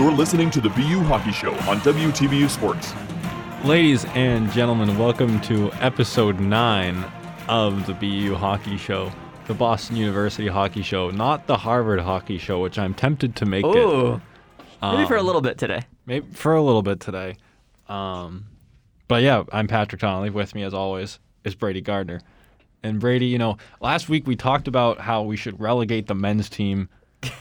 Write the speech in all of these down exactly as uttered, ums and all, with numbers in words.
You're listening to the B U Hockey Show on W T B U Sports. Ladies and gentlemen, welcome to episode nine of the B U Hockey Show, the Boston University Hockey Show, not the Harvard Hockey Show, which I'm tempted to make Ooh. it. Um, maybe for a little bit today. Maybe for a little bit today. Um, but yeah, I'm Patrick Donnelly. With me, as always, is Brady Gardner. And Brady, you know, last week we talked about how we should relegate the men's team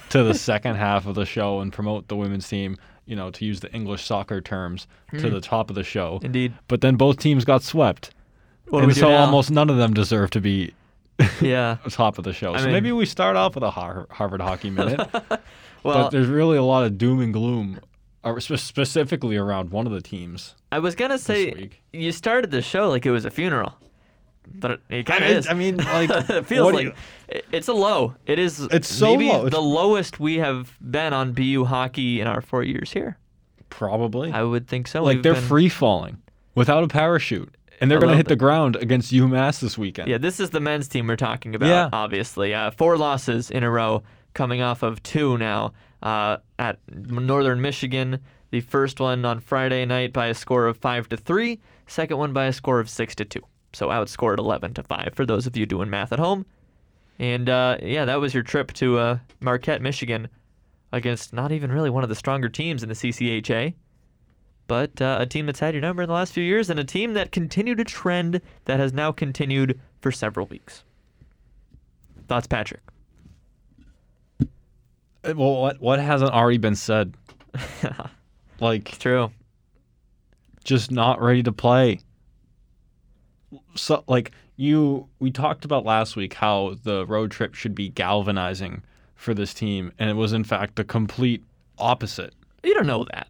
to the second half of the show and promote the women's team, you know, to use the English soccer terms, mm. to the top of the show. Indeed. But then both teams got swept. What and so almost none of them deserve to be yeah. top of the show. I so mean, maybe we start off with a Har- Harvard Hockey Minute. Well, but there's really a lot of doom and gloom, or sp- specifically around one of the teams. I was going to say, you started the show like it was a funeral. But it, it kind of is. I mean, like, it feels like you, it, it's a low. It is. It's so maybe low. The lowest we have been on B U hockey in our four years here. Probably. I would think so. Like We've they're been... free falling without a parachute, and they're going to hit bit. the ground against UMass this weekend. Yeah, this is the men's team we're talking about. Yeah. Obviously, uh, four losses in a row, coming off of two now uh, at Northern Michigan. The first one on Friday night by a score of five to three. Second one by a score of six to two. So outscored eleven to five for those of you doing math at home. And, uh, yeah, that was your trip to uh, Marquette, Michigan, against not even really one of the stronger teams in the C C H A, but uh, a team that's had your number in the last few years and a team that continued a trend that has now continued for several weeks. Thoughts, Patrick? Well, what, what hasn't already been said? Like, it's true. Just not ready to play. So, like, you, we talked about last week how the road trip should be galvanizing for this team, and it was, in fact, the complete opposite. You don't know that.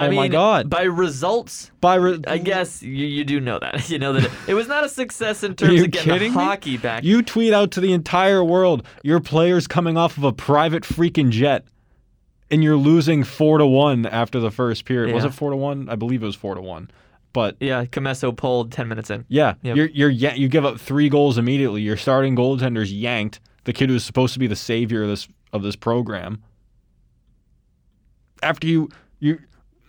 I oh, mean, my God. By results, by re- I guess you, you do know that. You know that it, it was not a success in terms of getting hockey me? back. You tweet out to the entire world, your player's coming off of a private freaking jet, and you're losing four to one after the first period. Yeah. Was it four to one? I believe it was four to one. But yeah, Camesso pulled ten minutes in. Yeah, yep. you're you're you give up three goals immediately. Your starting goaltender's yanked. The kid who's supposed to be the savior of this of this program. After you you,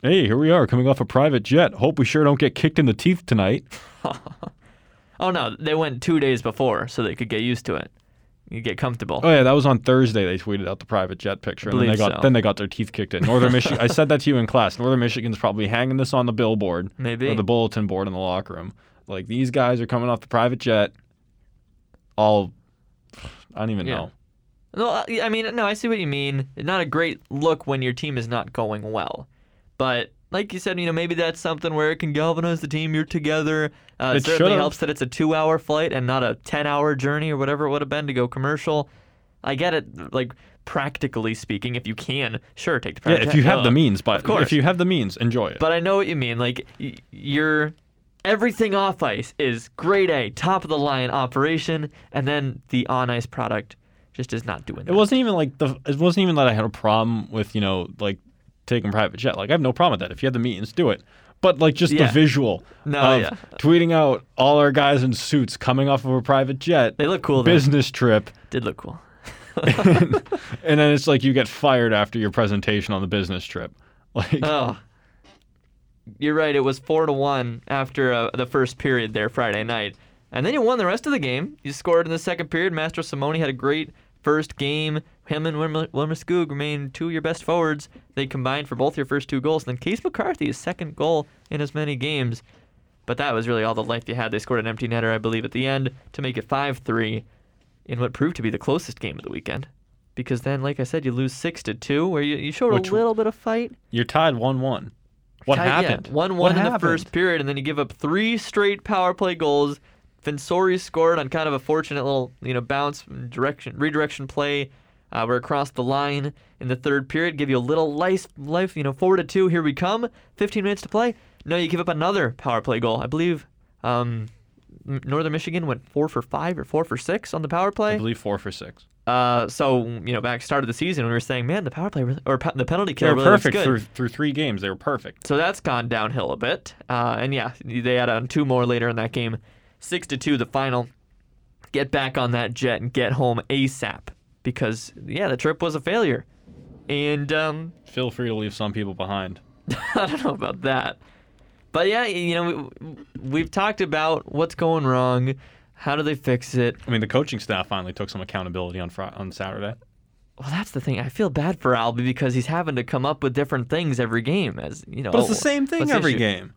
hey, here we are coming off a private jet. Hope we sure don't get kicked in the teeth tonight. Oh no, they went two days before, so they could get used to it. You get comfortable. Oh yeah, that was on Thursday. They tweeted out the private jet picture, and then they got so. then they got their teeth kicked in. Northern Michigan. I said that to you in class. Northern Michigan's probably hanging this on the billboard, maybe, or the bulletin board in the locker room. Like, these guys are coming off the private jet. All, I don't even yeah. know. No, I mean, no, I see what you mean. Not a great look when your team is not going well, but. Like you said, you know, maybe that's something where it can galvanize the team. You're together. Uh, it certainly should've. helps that it's a two-hour flight and not a ten-hour journey or whatever it would have been to go commercial. I get it, like, practically speaking, if you can, sure, take the private jet. Yeah, if you have oh, the means, but of course. If you have the means, enjoy it. But I know what you mean. Like, you're, everything off ice is grade A, top-of-the-line operation, and then the on-ice product just is not doing that. It wasn't even, like, the. It wasn't even that I had a problem with, you know, like, taking private jet. Like, I have no problem with that. If you have the means, do it. But, like, just yeah. the visual no, of yeah. tweeting out all our guys in suits coming off of a private jet. They look cool, though. Business trip. Did look cool. and, and then it's like you get fired after your presentation on the business trip. Like, oh. You're right. It was four to one after uh, the first period there Friday night. And then you won the rest of the game. You scored in the second period. Master Simone had a great first game. Him and Wilmskug remain two of your best forwards. They combined for both your first two goals. And then Case McCarthy's second goal in as many games. But that was really all the life you had. They scored an empty netter, I believe, at the end to make it five three in what proved to be the closest game of the weekend. Because then, like I said, you lose six to two, where you, you showed Which, a little bit of fight. You're tied one one. What tied, happened? Yeah, one one what in happened? The first period, and then you give up three straight power play goals. Vinsori scored on kind of a fortunate little, you know, bounce direction redirection play. Uh, we're across the line in the third period. Give you a little life, life, you know, four to two. Here we come. Fifteen minutes to play. No, you give up another power play goal. I believe um, Northern Michigan went four for five or four for six on the power play. I believe four for six. Uh, so you know, back start of the season, we were saying, man, the power play really, or the penalty kill. They were really perfect good. through through three games. They were perfect. So that's gone downhill a bit. Uh, and yeah, they had on two more later in that game. Six to two, the final. Get back on that jet and get home ASAP because yeah, the trip was a failure. And um, feel free to leave some people behind. I don't know about that. But yeah, you know, we, we've talked about what's going wrong. How do they fix it? I mean, the coaching staff finally took some accountability on Friday, on Saturday. Well, that's the thing. I feel bad for Albie because he's having to come up with different things every game, as you know. But it's the same thing every issue? game.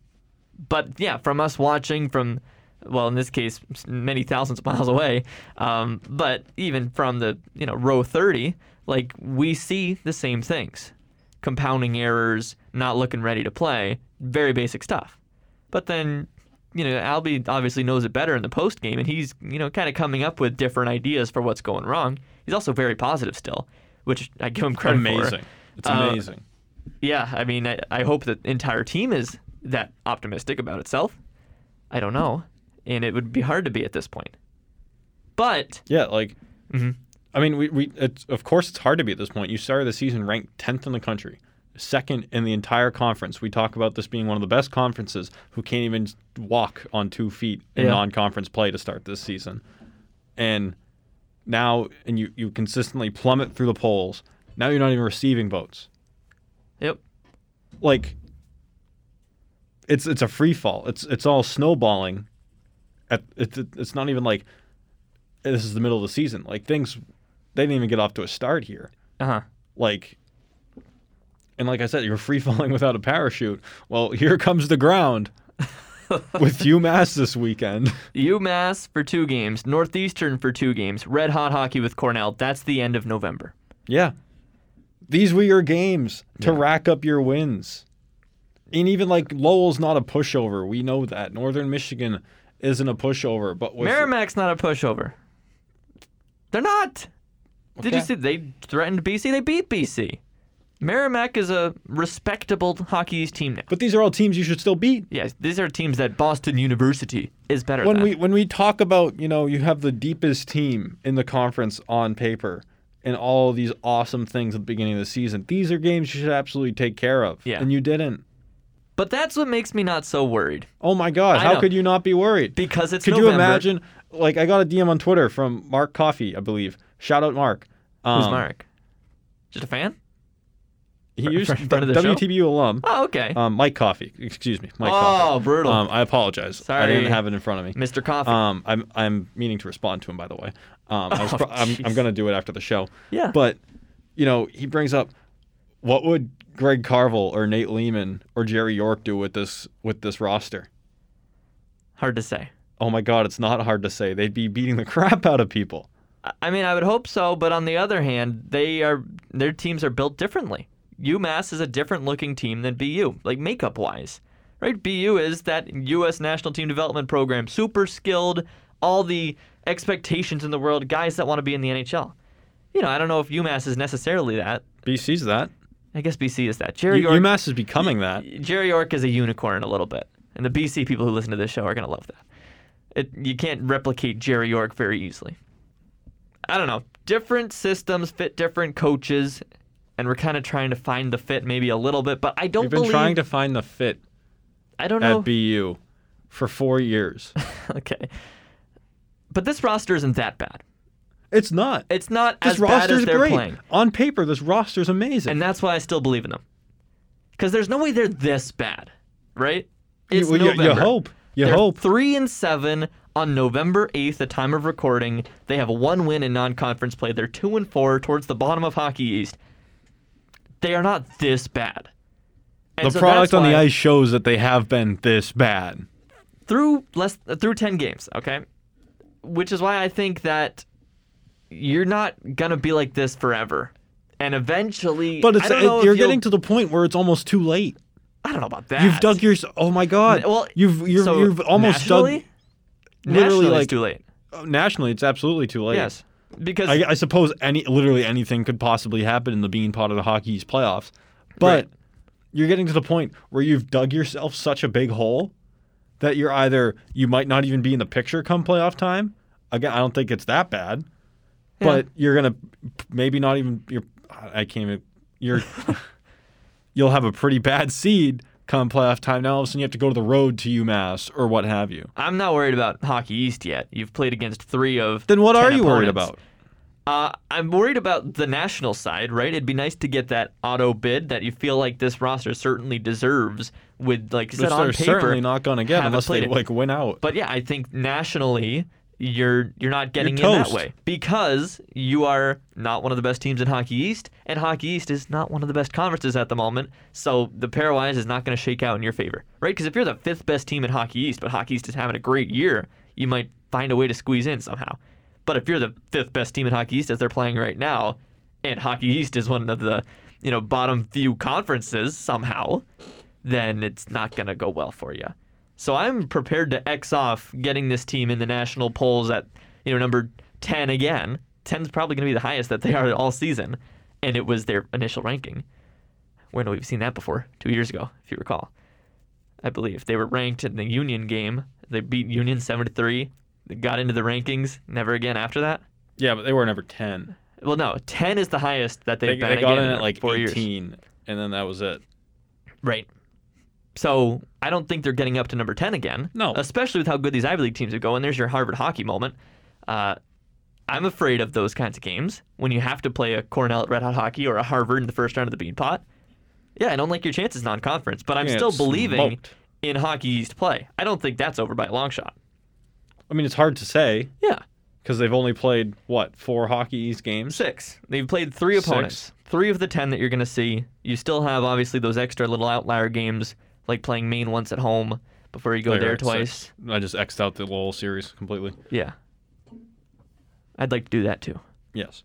But yeah, from us watching from, well, in this case, many thousands of miles away. Um, but even from the you know row thirty, like we see the same things: compounding errors, not looking ready to play, very basic stuff. But then, you know, Albie obviously knows it better in the post game, and he's you know kind of coming up with different ideas for what's going wrong. He's also very positive still, which I give him credit amazing. for. Amazing. It's uh, amazing. Yeah, I mean, I, I hope the entire team is that optimistic about itself. I don't know. And it would be hard to be at this point. But... Yeah, like... Mm-hmm. I mean, we, we it's, of course it's hard to be at this point. You started the season ranked tenth in the country, second in the entire conference. We talk about this being one of the best conferences who can't even walk on two feet in yeah. non-conference play to start this season. And... Now, and you, you consistently plummet through the polls. Now you're not even receiving votes. Yep. Like, it's it's a free fall. It's it's all snowballing. At it's it's not even like this is the middle of the season. Like things, they didn't even get off to a start here. Uh huh. Like, and like I said, you're free falling without a parachute. Well, here comes the ground. With UMass this weekend. UMass for two games. Northeastern for two games. Red Hot Hockey with Cornell. That's the end of November. Yeah. These were your games to yeah. rack up your wins. And even like Lowell's not a pushover. We know that. Northern Michigan isn't a pushover. But with Merrimack's not a pushover. They're not. Okay. Did you see they threatened B C? They beat B C. Merrimack is a respectable Hockey East team now. But these are all teams you should still beat. Yes, these are teams that Boston University is better when than. When we when we talk about, you know, you have the deepest team in the conference on paper and all these awesome things at the beginning of the season, these are games you should absolutely take care of. Yeah. And you didn't. But that's what makes me not so worried. Oh my God, I how know. could you not be worried? Because it's could November. Could you imagine, like I got a D M on Twitter from Mark Coffey, I believe. Shout out Mark. Um, Who's Mark? Just a fan? He used to be a W T B U alum. Oh, okay. Um, Mike Coffey. Excuse me. Mike oh, Coffey. Oh, brutal. Um, I apologize. Sorry. I didn't have it in front of me. Mister Coffey. Um, I'm I'm meaning to respond to him, by the way. Um, oh, I was pro- I'm, I'm going to do it after the show. Yeah. But, you know, he brings up, what would Greg Carville or Nate Lehman or Jerry York do with this with this roster? Hard to say. Oh, my God. It's not hard to say. They'd be beating the crap out of people. I mean, I would hope so. But on the other hand, they are their teams are built differently. UMass is a different-looking team than B U, like makeup-wise, right? B U is that U S National Team Development Program, super skilled, all the expectations in the world, guys that want to be in the N H L. You know, I don't know if UMass is necessarily that. B C's that. I guess B C is that. Jerry U- York, UMass is becoming that. Jerry York is a unicorn a little bit, and the B C people who listen to this show are going to love that. It, you can't replicate Jerry York very easily. I don't know. Different systems fit different coaches. And we're kind of trying to find the fit maybe a little bit, but I don't believe... We've been believe... trying to find the fit I don't know. at B U for four years. Okay. But this roster isn't that bad. It's not. It's not this as bad as they're great. playing. On paper, this roster's amazing. And that's why I still believe in them. Because there's no way they're this bad, right? It's you, well, November. You, you hope. You they're hope. three and seven on November eighth, the time of recording. They have one win in non-conference play. They're two and four towards the bottom of Hockey East. They are not this bad. And the so product on the ice shows that they have been this bad. Through less through ten games, okay? Which is why I think that you're not going to be like this forever. And eventually... But it's, I don't know it, you're getting to the point where it's almost too late. I don't know about that. You've dug your... Oh, my God. Well, you've, you're, so you've almost nationally, dug... Nationally, like, it's too late. Nationally, it's absolutely too late. Yes. Because I, I suppose any literally anything could possibly happen in the Beanpot of the Hockey East playoffs, but right. you're getting to the point where you've dug yourself such a big hole that you're either you might not even be in the picture come playoff time. Again, I don't think it's that bad, yeah. but you're gonna maybe not even you're I can't even you're you'll have a pretty bad seed come playoff time. Now all of a sudden you have to go to the road to UMass or what have you. I'm not worried about Hockey East yet. You've played against three of Then what are you opponents. worried about? Uh, I'm worried about the national side, right? It'd be nice to get that auto bid that you feel like this roster certainly deserves. With like set on paper, they're certainly not going to get unless they like win out. But yeah, I think nationally, you're you're not getting in that way because you are not one of the best teams in Hockey East, and Hockey East is not one of the best conferences at the moment. So the pairwise is not going to shake out in your favor, right? Because if you're the fifth best team in Hockey East, but Hockey East is having a great year, you might find a way to squeeze in somehow. But if you're the fifth best team in Hockey East as they're playing right now, and Hockey East is one of the, you know, bottom few conferences somehow, then it's not going to go well for you. So I'm prepared to X off getting this team in the national polls at, you know, number ten again. ten's probably going to be the highest that they are all season, and it was their initial ranking. When we've seen that before, two years ago, if you recall. I believe they were ranked in the Union game. They beat Union seven to three. They got into the rankings, never again after that. Yeah, but they were never ten. Well, no, ten is the highest that they've they, been they got in at like four eighteen, years. And then that was it. Right. So I don't think they're getting up to number ten again. No. Especially with how good these Ivy League teams are going. There's your Harvard hockey moment. Uh, I'm afraid of those kinds of games when you have to play a Cornell at Red Hot Hockey or a Harvard in the first round of the Beanpot. Yeah, I don't like your chances non-conference, but I'm yeah, still believing smoked. in Hockey East play. I don't think that's over by a long shot. I mean, it's hard to say. Yeah. Because they've only played, what, four Hockey East games? Six. They've played three opponents. Six. Three of the ten that you're going to see. You still have, obviously, those extra little outlier games, like playing Maine once at home before you go Later, there twice. Six. I just X'd out the Lowell series completely. Yeah. I'd like to do that, too. Yes.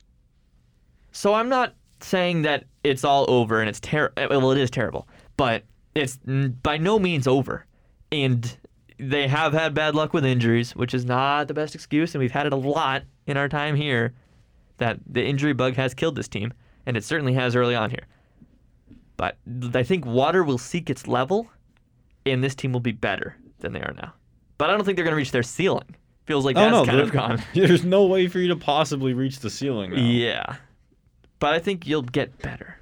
So I'm not saying that it's all over and it's terrible. Well, it is terrible. But it's by no means over. And they have had bad luck with injuries, which is not the best excuse, and we've had it a lot in our time here, that the injury bug has killed this team, and it certainly has early on here. But I think water will seek its level, and this team will be better than they are now. But I don't think they're going to reach their ceiling. Feels like that's oh, no, kind of gone. There's no way for you to possibly reach the ceiling now. Yeah. But I think you'll get better,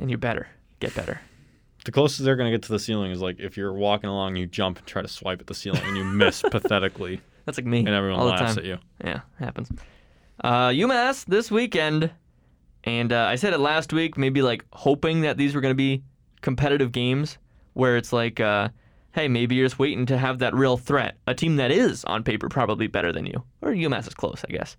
and you better get better. The closest they're going to get to the ceiling is like if you're walking along, you jump and try to swipe at the ceiling and you miss pathetically. That's like me. And everyone all the laughs time. At you. Yeah, happens. Uh, UMass this weekend, and uh, I said it last week, maybe like hoping that these were going to be competitive games where it's like, uh, hey, maybe you're just waiting to have that real threat. A team that is on paper probably better than you, or UMass is close, I guess.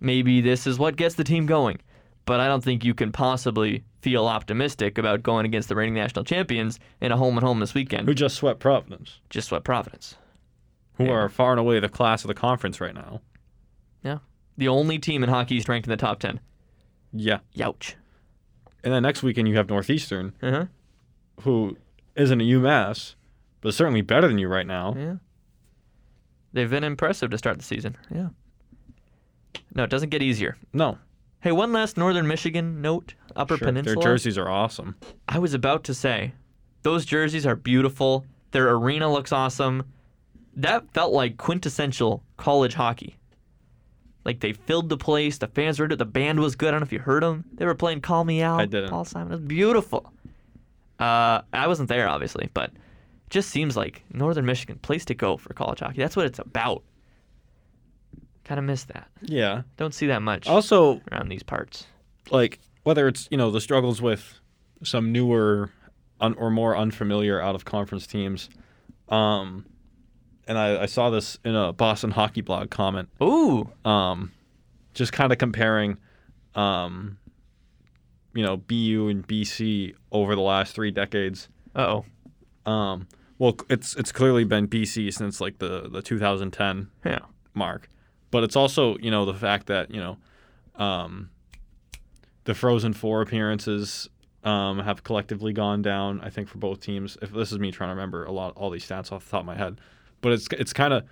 Maybe this is what gets the team going. But I don't think you can possibly feel optimistic about going against the reigning national champions in a home-and-home this weekend. Who just swept Providence. Just swept Providence. Who yeah. are far and away the class of the conference right now. Yeah. The only team in Hockey East ranked in the top ten. Yeah. Youch. And then next weekend you have Northeastern, uh-huh. who isn't a UMass, but certainly better than you right now. Yeah. They've been impressive to start the season. Yeah. No, it doesn't get easier. No. Hey, one last Northern Michigan note, Upper sure, Peninsula. Their jerseys are awesome. I was about to say, those jerseys are beautiful. Their arena looks awesome. That felt like quintessential college hockey. Like they filled the place, the fans were into it, the band was good. I don't know if you heard them. They were playing Call Me Out. I didn't. Paul Simon. It was beautiful. Uh, I wasn't there, obviously, but it just seems like Northern Michigan, place to go for college hockey. That's what it's about. Kind of miss that. Yeah. Don't see that much also, around these parts. Like, whether it's, you know, the struggles with some newer un- or more unfamiliar out-of-conference teams. Um, and I, I saw this in a Boston Hockey Blog comment. Ooh. Um, just kind of comparing, um, you know, B U and B C over the last three decades. Uh-oh. Um, well, it's it's clearly been B C since, like, the, the two thousand ten yeah. mark. But it's also, you know, the fact that, you know, um, the Frozen Four appearances um, have collectively gone down, I think, for both teams. If this is me trying to remember a lot, all these stats off the top of my head. But it's it's kind of,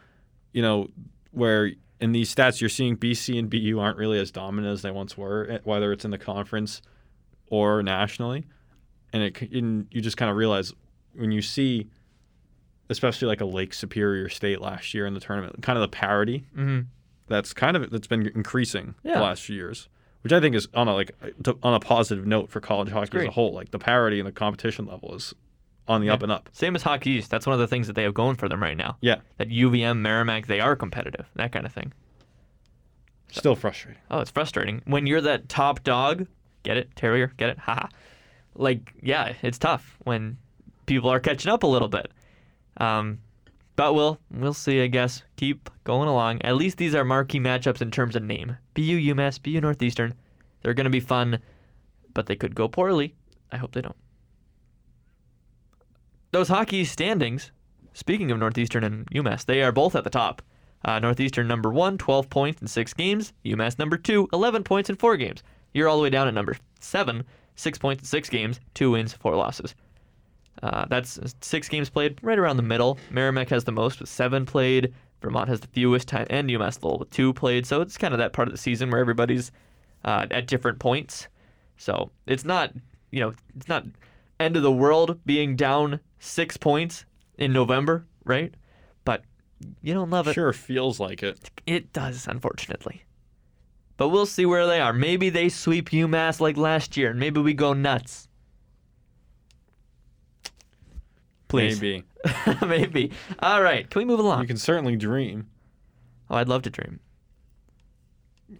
you know, where in these stats you're seeing B C and B U aren't really as dominant as they once were, whether it's in the conference or nationally. And, it, and you just kind of realize when you see, especially like a Lake Superior State last year in the tournament, kind of the parity. Mm-hmm. That's kind of that's been increasing yeah. the last few years, which I think is on a like to, on a positive note for college hockey as a whole. Like the parity and the competition level is on the yeah. up and up. Same as Hockey East. That's one of the things that they have going for them right now. Yeah, that U V M, Merrimack, they are competitive. That kind of thing. Still frustrating. Oh, it's frustrating. When you're that top dog, get it, terrier, get it, haha. Like, yeah, it's tough when people are catching up a little bit. Um, but we'll we'll see, I guess. Keep going along. At least these are marquee matchups in terms of name. B U, UMass, B U, Northeastern. They're going to be fun, but they could go poorly. I hope they don't. Those hockey standings, speaking of Northeastern and UMass, they are both at the top. Uh, Northeastern number one, twelve points in six games. UMass number two, eleven points in four games. You're all the way down at number seven, six points in six games, two wins, four losses. Uh, that's six games played, right around the middle. Merrimack has the most with seven played. Vermont has the fewest, time, and UMass Lowell with two played. So it's kind of that part of the season where everybody's uh, at different points. So it's not, you know, it's not end of the world being down six points in November, right? But you don't love it. Sure feels like it. It does, unfortunately. But we'll see where they are. Maybe they sweep UMass like last year, and maybe we go nuts. Please. Maybe. Maybe. All right. Can we move along? You can certainly dream. Oh, I'd love to dream.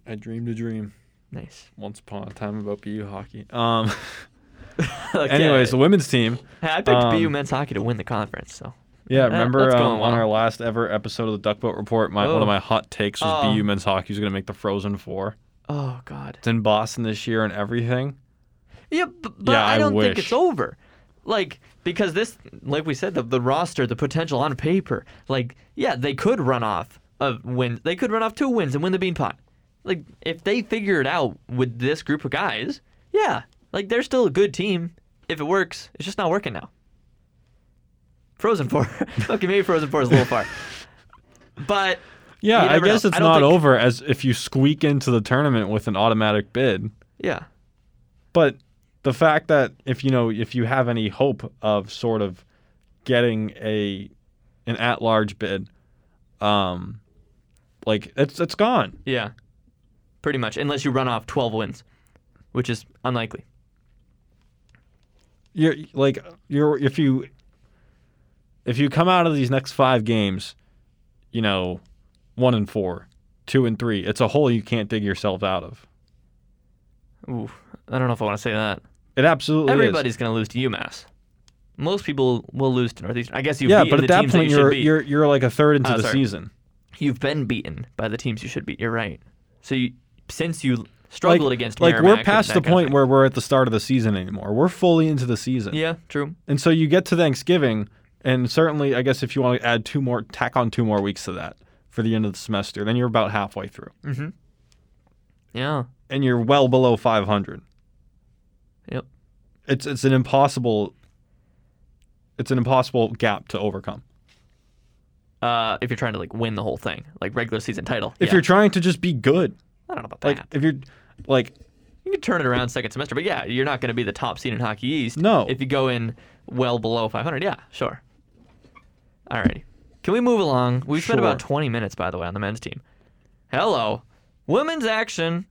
I dreamed a dream. Nice. Once upon a time about B U hockey. Um. Okay. Anyways, the women's team. Hey, I picked um, B U men's hockey to win the conference, so. Yeah, remember uh, um, on our last ever episode of the Duck Boat Report, my, one of my hot takes was oh. B U men's hockey is going to make the Frozen Four. Oh, God. It's in Boston this year and everything. Yeah, but, but yeah, I, I don't wish. think it's over. Like, because this, like we said, the, the roster, the potential on paper, like, yeah, they could run off a win. They could run off two wins and win the Beanpot. Like, if they figure it out with this group of guys, yeah, like, they're still a good team. If it works, it's just not working now. Frozen Four. Okay, maybe Frozen Four is a little far. But yeah, I guess know. it's I not think... over as if you squeak into the tournament with an automatic bid. Yeah. But the fact that if you know if you have any hope of sort of getting a an at-large bid, um, like it's it's gone. Yeah. Pretty much, unless you run off twelve wins, which is unlikely. You're like you're if you. If you come out of these next five games, you know, one and four, two and three, it's a hole you can't dig yourself out of. Ooh, I don't know if I want to say that. It absolutely Everybody's is. Everybody's going to lose to UMass. Most people will lose to Northeastern. I guess you've yeah, beaten but at the that teams point, that you you're, should beat. You're, you're like a third into uh, the sorry. season. You've been beaten by the teams you should beat. You're right. So you, since you struggled like, against Merrimack. Like, we're past the point where we're at the start of the season anymore. We're fully into the season. Yeah, true. And so you get to Thanksgiving. And certainly, I guess if you want to add two more, tack on two more weeks to that for the end of the semester, then you're about halfway through. Mm-hmm. Yeah. And you're well below five hundred. Yep. It's it's an impossible. It's an impossible gap to overcome. Uh, if you're trying to like win the whole thing, like regular season title. If yeah. you're trying to just be good. I don't know about that. Like, if you're like. You can turn it around second semester, but yeah, you're not going to be the top seed in Hockey East. No. If you go in well below five hundred, yeah, sure. All righty. Can we move along? We've sure. spent about twenty minutes, by the way, on the men's team. Hello. Women's action.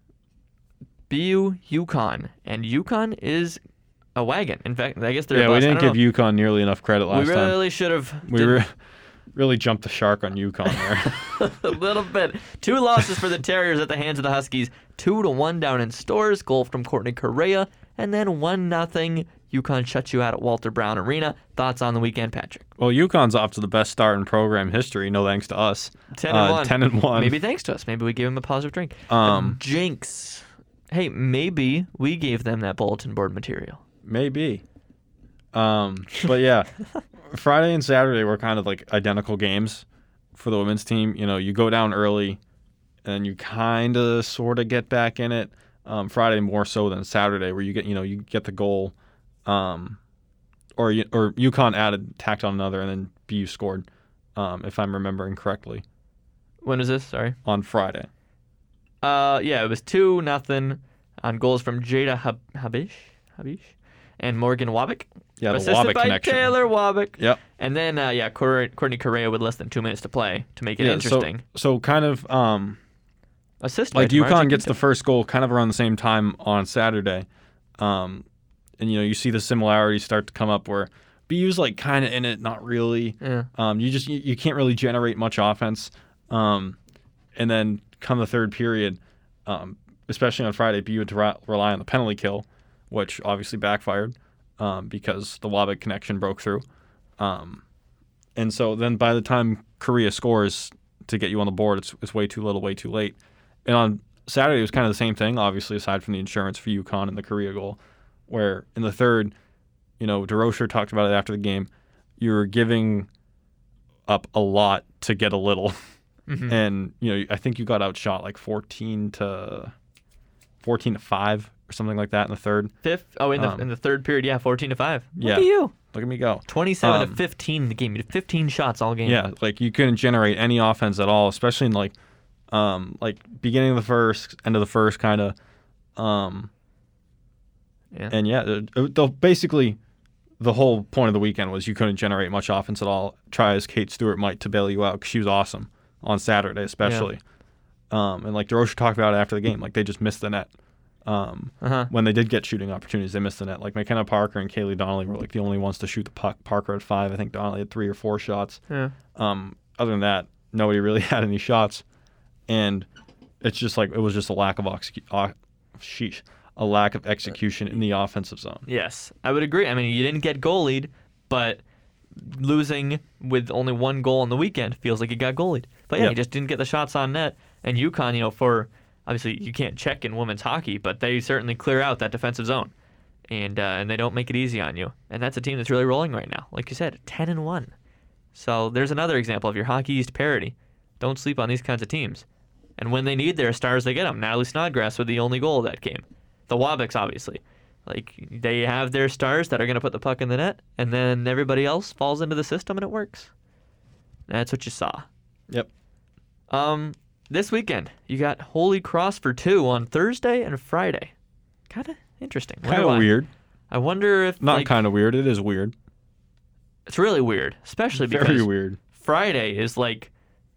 B U, UConn. And UConn is a wagon. In fact, I guess they're Yeah, last, we didn't give know. UConn nearly enough credit last time. We really time. should have. We re- really jumped the shark on UConn there. A little bit. Two losses for the Terriers at the hands of the Huskies. Two to one down in stores, goal from Courtney Correa, and then one nothing. UConn shuts you out at Walter Brown Arena. Thoughts on the weekend, Patrick? Well, UConn's off to the best start in program history. No thanks to us. Ten and uh, one. Ten and one. Maybe thanks to us. Maybe we gave them a positive drink. Um, Jinx. Hey, maybe we gave them that bulletin board material. Maybe. Um, but yeah, Friday and Saturday were kind of like identical games for the women's team. You know, you go down early. And you kind of, sort of get back in it um, Friday more so than Saturday, where you get, you know, you get the goal, um, or or UConn added, tacked on another, and then B U scored, um, if I'm remembering correctly. When was this? Sorry. On Friday. Uh, yeah, it was two nothing on goals from Jada Hab- Habish, Habish, and Morgan Wabik. Yeah, the Wabik connection. Assisted by Taylor Wabik. Yep. And then uh, yeah, Cor- Courtney Correa with less than two minutes to play to make it yeah, interesting. So, so kind of. Um, Assist like UConn gets the first goal kind of around the same time on Saturday, um, and you know you see the similarities start to come up where B U's like kind of in it, not really. Yeah. Um, you just you, you can't really generate much offense, um, and then come the third period, um, especially on Friday, B U had to re- rely on the penalty kill, which obviously backfired um, because the Wabek connection broke through. Um, and so then by the time Correa scores to get you on the board, it's, it's way too little, way too late. And on Saturday, it was kind of the same thing, obviously, aside from the insurance for UConn and the Correa goal, where in the third, you know, DeRocher talked about it after the game, you were giving up a lot to get a little. Mm-hmm. And, you know, I think you got outshot like fourteen to fourteen to five or something like that in the third. Fifth? Oh, in the um, in the third period, yeah, fourteen to five. Look yeah. at you. Look at me go. twenty-seven um, to fifteen in the game. You did fifteen shots all game. Yeah, like you couldn't generate any offense at all, especially in like um like beginning of the first, end of the first kind of um yeah. And yeah, they'll, they'll basically the whole point of the weekend was you couldn't generate much offense at all. Try as Kate Stewart might to bail you out because she was awesome on Saturday, especially. Yeah. Um, and like DeRocher talked about it after the game, like they just missed the net. Um, uh-huh. When they did get shooting opportunities, they missed the net. Like McKenna Parker and Kaylee Donnelly were like the only ones to shoot the puck. Parker had five. I think Donnelly had three or four shots. Yeah. Um, other than that, nobody really had any shots. And it's just like it was just a lack of ox- ox- sheesh. a lack of execution in the offensive zone. Yes, I would agree. I mean, you didn't get goalied, but losing with only one goal on the weekend feels like you got goalied. But yeah, yep. you just didn't get the shots on net. And UConn, you know, for obviously you can't check in women's hockey, but they certainly clear out that defensive zone, and uh, and they don't make it easy on you. And that's a team that's really rolling right now. Like you said, ten and one. So there's another example of your Hockey East parity. Don't sleep on these kinds of teams. And when they need their stars, they get them. Natalie Snodgrass with the only goal of that game. The Wabeks, obviously. Like, they have their stars that are going to put the puck in the net, and then everybody else falls into the system, and it works. That's what you saw. Yep. Um, this weekend, you got Holy Cross for two on Thursday and Friday. Kind of interesting. Kind of weird. I wonder if... Not like, kind of weird. It is weird. It's really weird, especially because... Very weird. Friday is, like,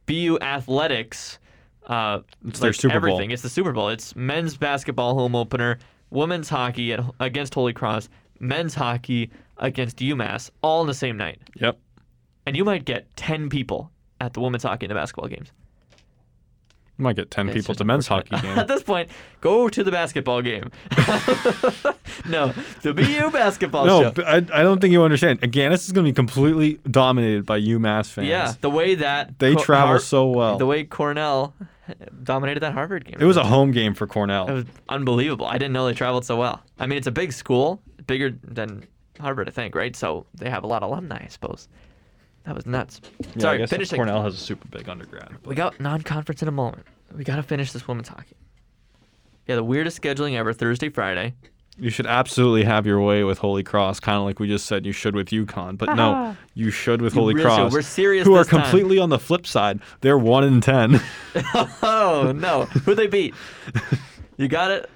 B U Athletics... Uh, it's like their Super everything. Bowl. It's the Super Bowl. It's men's basketball home opener, women's hockey at, against Holy Cross, men's hockey against UMass, all in the same night. Yep. And you might get ten people at the women's hockey and the basketball games. You might get ten it's people at the men's hockey game. At this point, go to the basketball game. No, the B U basketball no, show. No, I, I don't think you understand. Again, this is going to be completely dominated by UMass fans. Yeah, the way that... They Co- travel Har- so well. The way Cornell dominated that Harvard game. It was a home game for Cornell. It was unbelievable. I didn't know they traveled so well. I mean, it's a big school, bigger than Harvard, I think, right? So they have a lot of alumni, I suppose. That was nuts. Yeah, Sorry, I guess finishing. Cornell has a super big undergrad. But. We got non-conference in a moment. We got to finish this women's hockey. Yeah, the weirdest scheduling ever, Thursday, Friday. You should absolutely have your way with Holy Cross, kind of like we just said you should with UConn. But no, you should with you Holy really Cross. Should. We're serious Who this are completely time. On the flip side. They're one and ten. Oh, no. Who'd they beat? You got it?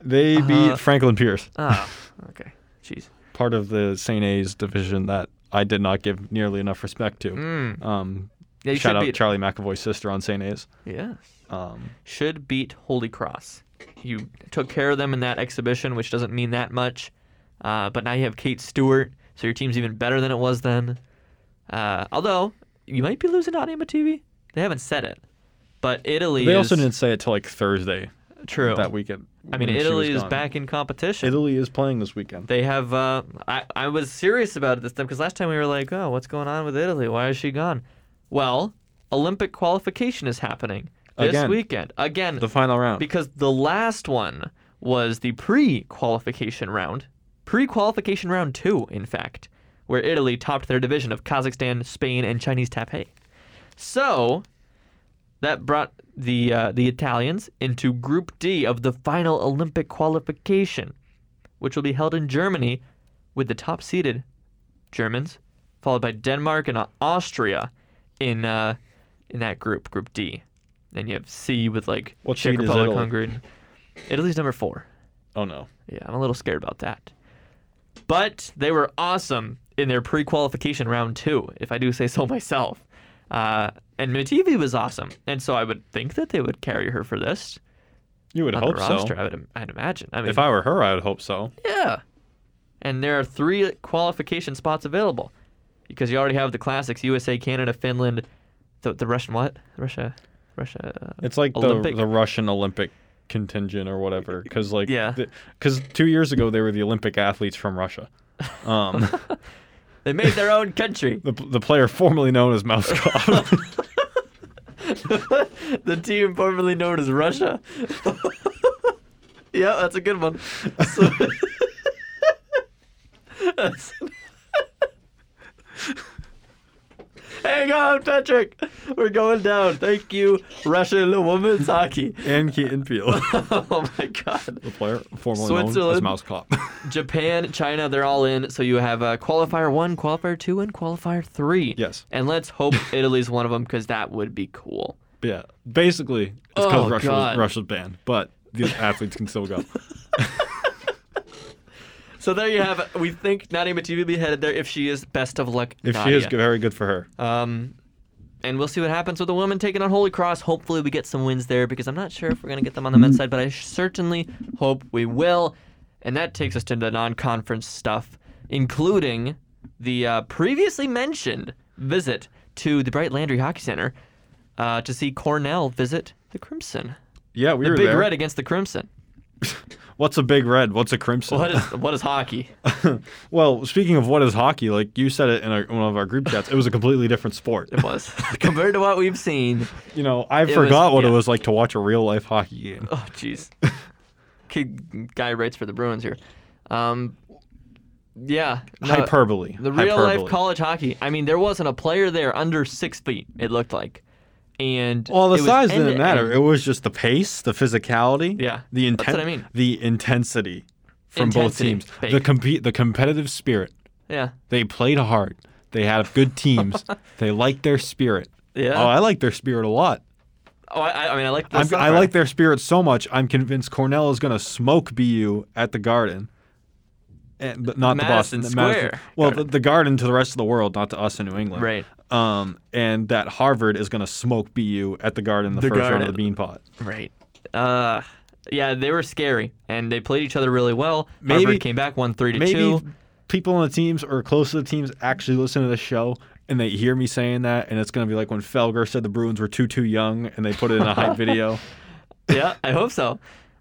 They uh, beat Franklin Pierce. Oh, okay. Jeez. Part of the Saint A's division that I did not give nearly enough respect to. Mm. Um, yeah, shout out beat. Charlie McAvoy's sister on Saint A's. Yeah. Um, should beat Holy Cross. You took care of them in that exhibition, which doesn't mean that much. Uh, but now you have Kate Stewart, so your team's even better than it was then. Uh, although, you might be losing to Audie Mativi. They haven't said it. But Italy They is... also didn't say it till like Thursday. True. That weekend. I mean, Italy is back in competition. Italy is playing this weekend. They have, uh, I, I was serious about it this time because last time we were like, oh, what's going on with Italy? Why is she gone? Well, Olympic qualification is happening this Again. weekend. Again. The final round. Because the last one was the pre-qualification round. Pre-qualification round two, in fact, where Italy topped their division of Kazakhstan, Spain, and Chinese Taipei. So... That brought the uh, the Italians into Group D of the final Olympic qualification, which will be held in Germany with the top-seeded Germans, followed by Denmark and Austria in uh, in that group, Group D. Then you have C with, like, what Czech Republic, Italy? Hungary. Italy's number four. Oh, no. Yeah, I'm a little scared about that. But they were awesome in their pre-qualification round two, if I do say so myself. Uh, and Mativi was awesome, and so I would think that they would carry her for this. You would hope roster, so. I would, I'd imagine. I mean, if I were her, I would hope so. Yeah, and there are three qualification spots available because you already have the classics: U S A, Canada, Finland, the, the Russian what? Russia, Russia. It's like the, the Russian Olympic contingent or whatever, because like yeah. because two years ago they were the Olympic athletes from Russia. Um, they made their own country. The, the player formerly known as Mouskov. The team formerly known as Russia. Yeah, that's a good one. So, that's, hang on, Patrick. We're going down. Thank you, Russian women's hockey. And Keaton Peel. Oh, my God. The player formerly known as Mouse Cop. Japan, China, they're all in. So you have uh, qualifier one, qualifier two, and qualifier three. Yes. And let's hope Italy's one of them, because that would be cool. Yeah. Basically, it's oh, called Russia, Russia's ban, but the athletes can still go. So there you have it. We think Nadia Mativi will be headed there if she is. Best of luck, If Nadia. She is, very good for her. Um, and we'll see what happens with the women taking on Holy Cross. Hopefully we get some wins there, because I'm not sure if we're going to get them on the men's side, but I certainly hope we will. And that takes us to the non-conference stuff, including the uh, previously mentioned visit to the Bright Landry Hockey Center uh, to see Cornell visit the Crimson. Yeah, we the were there. The Big Red against the Crimson. What's a Big Red? What's a Crimson? What is what is hockey? Well, speaking of what is hockey, like you said it in our, one of our group chats, it was a completely different sport. It was. Compared to what we've seen. You know, I forgot was, what yeah. it was like to watch a real-life hockey game. Oh, jeez. Kid guy writes for the Bruins here. Um, yeah. No, Hyperbole. The real-life college hockey. I mean, there wasn't a player there under six feet, it looked like. And well, the size didn't matter. It was just the pace, the physicality, yeah, the inten- that's what I mean. the intensity from intensity, both teams, fake. the compete, the competitive spirit. Yeah, they played hard. They had good teams. They liked their spirit. Yeah. Oh, I like their spirit a lot. Oh, I, I mean, I like. This I like their spirit so much. I'm convinced Cornell is going to smoke B U at the Garden, and but not Madison the Boston Square. The Madison, well, Garden. The, the Garden to the rest of the world, not to us in New England, right? Um, and that Harvard is going to smoke B U at the Garden the, the first Garden. round of the Beanpot. Right. Uh, yeah, they were scary, and they played each other really well. Maybe, Harvard came back one three to two. Maybe people on the teams or close to the teams actually listen to the show, and they hear me saying that, and it's going to be like when Felger said the Bruins were too, too young, and they put it in a hype video. Yeah, I hope so.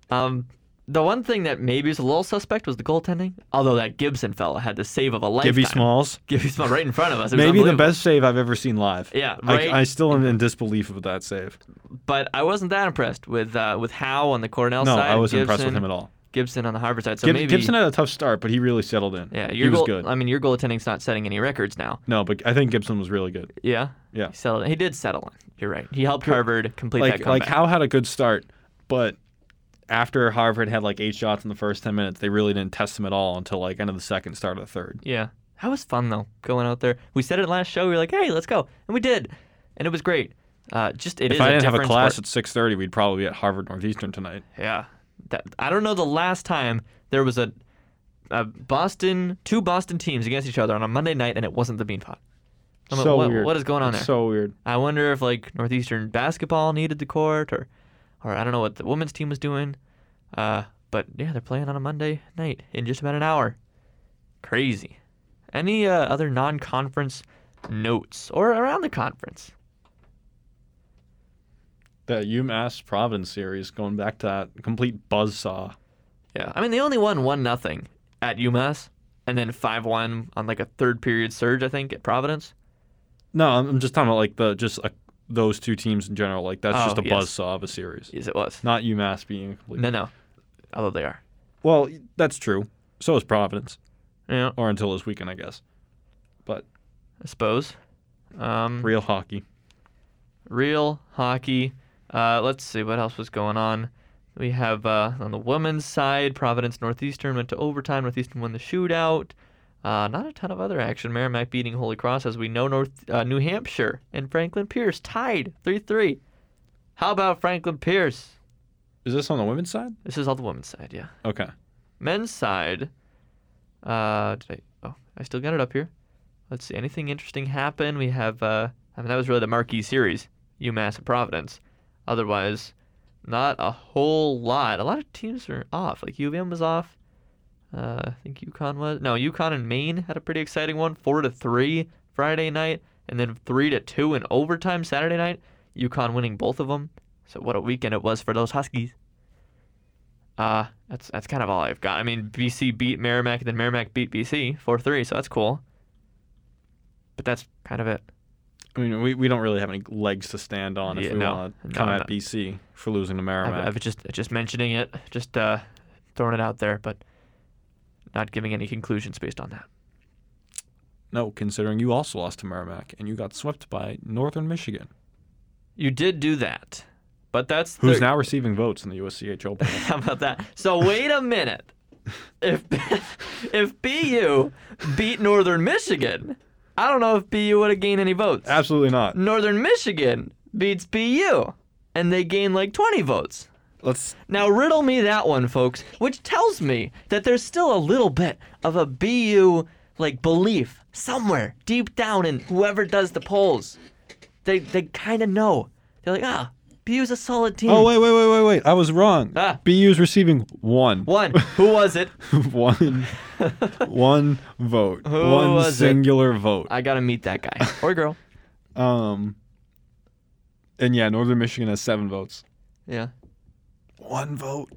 Um, the one thing that maybe was a little suspect was the goaltending, although that Gibson fella had the save of a lifetime. Gibby Smalls. Gibby Smalls right in front of us. Maybe the best save I've ever seen live. Yeah, right. I, I still am in disbelief of that save. But I wasn't that impressed with uh, with Howe on the Cornell no, side. No, I wasn't Gibson, impressed with him at all. Gibson on the Harvard side. So Gib- maybe Gibson had a tough start, but he really settled in. Yeah, your he was goal, good. I mean, your goaltending's not setting any records now. No, but I think Gibson was really good. Yeah? Yeah. He, settled in. he did settle in. You're right. He helped Harvard complete like, that comeback. Like, Howe had a good start, but after Harvard had like eight shots in the first ten minutes, they really didn't test them at all until like end of the second, start of the third. Yeah. That was fun, though, going out there. We said it last show. We were like, hey, let's go. And we did. And it was great. Uh, just it If is I didn't a have a class sport. At six thirty, we'd probably be at Harvard Northeastern tonight. Yeah. That, I don't know the last time there was a, a Boston, two Boston teams against each other on a Monday night, and it wasn't the Beanpot. I'm so like, what, weird. What is going on there? So weird. I wonder if like Northeastern basketball needed the court or... or I don't know what the women's team was doing. Uh, but, yeah, they're playing on a Monday night in just about an hour. Crazy. Any uh, other non-conference notes or around the conference? The UMass Providence series, going back to that complete buzzsaw. Yeah, I mean, they only won one nothing at UMass and then five one on like a third-period surge, I think, at Providence. No, I'm just talking about like the just a those two teams in general, like that's oh, just a yes. buzzsaw of a series. Yes, it was. Not UMass being complete. No, no. Although they are. Well, that's true. So is Providence. Yeah. Or until this weekend, I guess. But I suppose. Um, real hockey. Real hockey. Uh, let's see what else was going on. We have uh, on the women's side, Providence Northeastern went to overtime. Northeastern won the shootout. Uh, not a ton of other action. Merrimack beating Holy Cross, as we know. North uh, New Hampshire and Franklin Pierce tied three three. How about Franklin Pierce? Is this on the women's side? This is on the women's side, yeah. Okay. Men's side. Uh, did I? Oh, I still got it up here. Let's see. Anything interesting happen? We have. Uh, I mean, that was really the marquee series. UMass and Providence. Otherwise, not a whole lot. A lot of teams are off. Like U V M was off. Uh, I think UConn was no UConn and Maine had a pretty exciting one, four to three Friday night, and then three to two in overtime Saturday night. UConn winning both of them. So what a weekend it was for those Huskies. Uh, that's that's kind of all I've got. I mean, B C beat Merrimack, and then Merrimack beat B C four three, so that's cool. But that's kind of it. I mean, we, we don't really have any legs to stand on if yeah, we no, want to come no, at not. B C for losing to Merrimack. I, I was just just mentioning it, just uh, throwing it out there, but not giving any conclusions based on that. No, considering you also lost to Merrimack, and you got swept by Northern Michigan. You did do that, but that's... Who's the... now receiving votes in the U S C H A poll. How about that? So wait a minute. If if B U beat Northern Michigan, I don't know if B U would have gained any votes. Absolutely not. Northern Michigan beats B U, and they gain like twenty votes. Let's Now riddle me that one, folks, which tells me that there's still a little bit of a B U like belief somewhere deep down in whoever does the polls. They they kind of know. They're like, ah, B U's a solid team. Oh, wait, wait, wait, wait, wait. I was wrong. Ah. B U's receiving one. One. Who was it? one. One vote. Who one was singular it? vote. I got to meet that guy. Or girl. um. And yeah, Northern Michigan has seven votes. Yeah. One vote.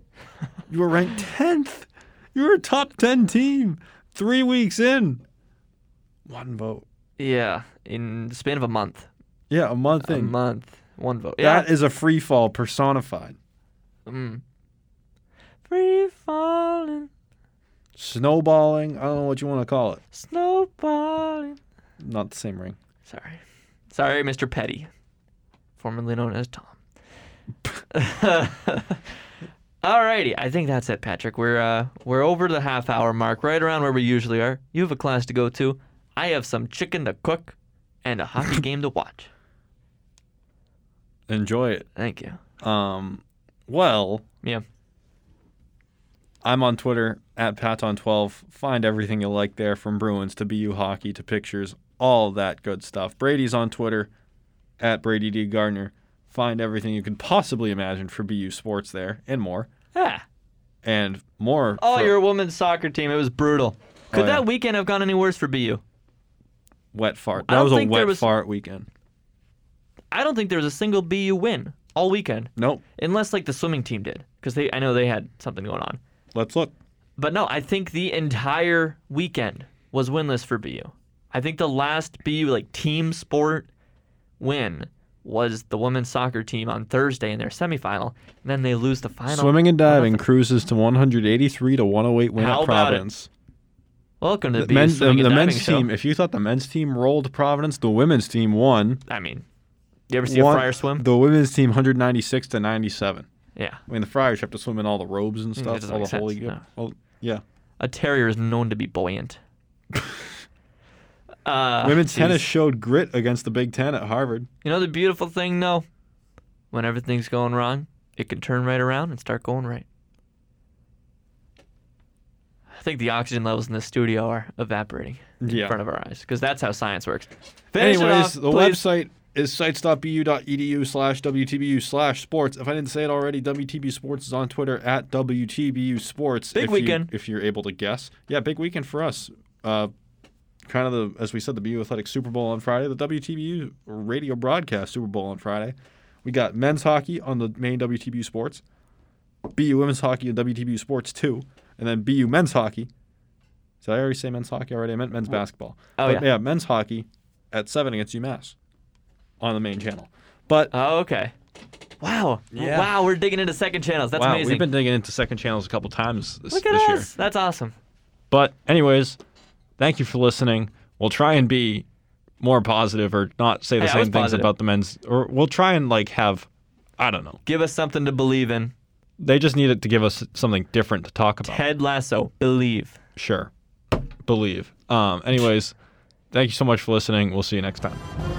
You were ranked tenth. You were a top ten team. Three weeks in. One vote. Yeah. In the span of a month. Yeah, a month in. A month. One vote. That yeah. is a free fall personified. Mm. Free falling. Snowballing. I don't know what you want to call it. Snowballing. Not the same ring. Sorry. Sorry, Mister Petty. Formerly known as Tom. Alrighty. I think that's it, Patrick. We're uh, we're over the half hour mark, right around where we usually are. You have a class to go to. I have some chicken to cook and a hockey game to watch. Enjoy it. Thank you. Um, well, yeah. I'm on Twitter at Paton twelve. Find everything you like there, from Bruins to B U hockey to pictures, all that good stuff. Brady's on Twitter at Brady D. Gardner. Find everything you could possibly imagine for B U sports there and more. Yeah. And more. Oh, for... your women's soccer team. It was brutal. Could oh, yeah. that weekend have gone any worse for B U? Wet fart. That was a wet was... fart weekend. I don't think there was a single B U win all weekend. Nope. Unless, like, the swimming team did, because they I know they had something going on. Let's look. But, no, I think the entire weekend was winless for B U. I think the last B U, like, team sport win was the women's soccer team on Thursday in their semifinal, and then they lose the final. Swimming and diving cruises to one eighty-three to one oh eight win How at Providence. About it? Welcome to the, the B U swimming and diving men's show. Team, if you thought the men's team rolled Providence, the women's team won. I mean... You ever see One, a Friar swim? The women's team, one ninety-six to ninety-seven. Yeah. I mean, the Friars have to swim in all the robes and stuff. All the sense, holy. No. All, yeah. A terrier is known to be buoyant. uh, women's geez. tennis showed grit against the Big Ten at Harvard. You know the beautiful thing, though? When everything's going wrong, it can turn right around and start going right. I think the oxygen levels in the studio are evaporating yeah. in front of our eyes, because that's how science works. Finish Anyways, off, the please. website... is sites dot b u dot e d u slash w t b u slash sports. If I didn't say it already, W T B Sports is on Twitter at W T B U Sports. Big if weekend. You, if you're able to guess. Yeah, big weekend for us. Uh, kind of, the as we said, the B U Athletic Super Bowl on Friday, the W T B U radio broadcast Super Bowl on Friday. We got men's hockey on the main W T B U Sports, B U women's hockey on W T B U Sports two, and then B U men's hockey. Did I already say men's hockey already? I meant men's basketball. Oh, but, yeah. yeah, men's hockey at seven against UMass. On the main channel. But oh, okay. Wow. Yeah. Wow, we're digging into second channels. That's wow, amazing. We've been digging into second channels a couple times this, Look at this us. year. That's awesome. But anyways, thank you for listening. We'll try and be more positive, or not say the hey, same things positive. about the men's. Or we'll try and, like, have, I don't know. Give us something to believe in. They just need it to give us something different to talk about. Ted Lasso, believe. Sure. Believe. Um. Anyways, thank you so much for listening. We'll see you next time.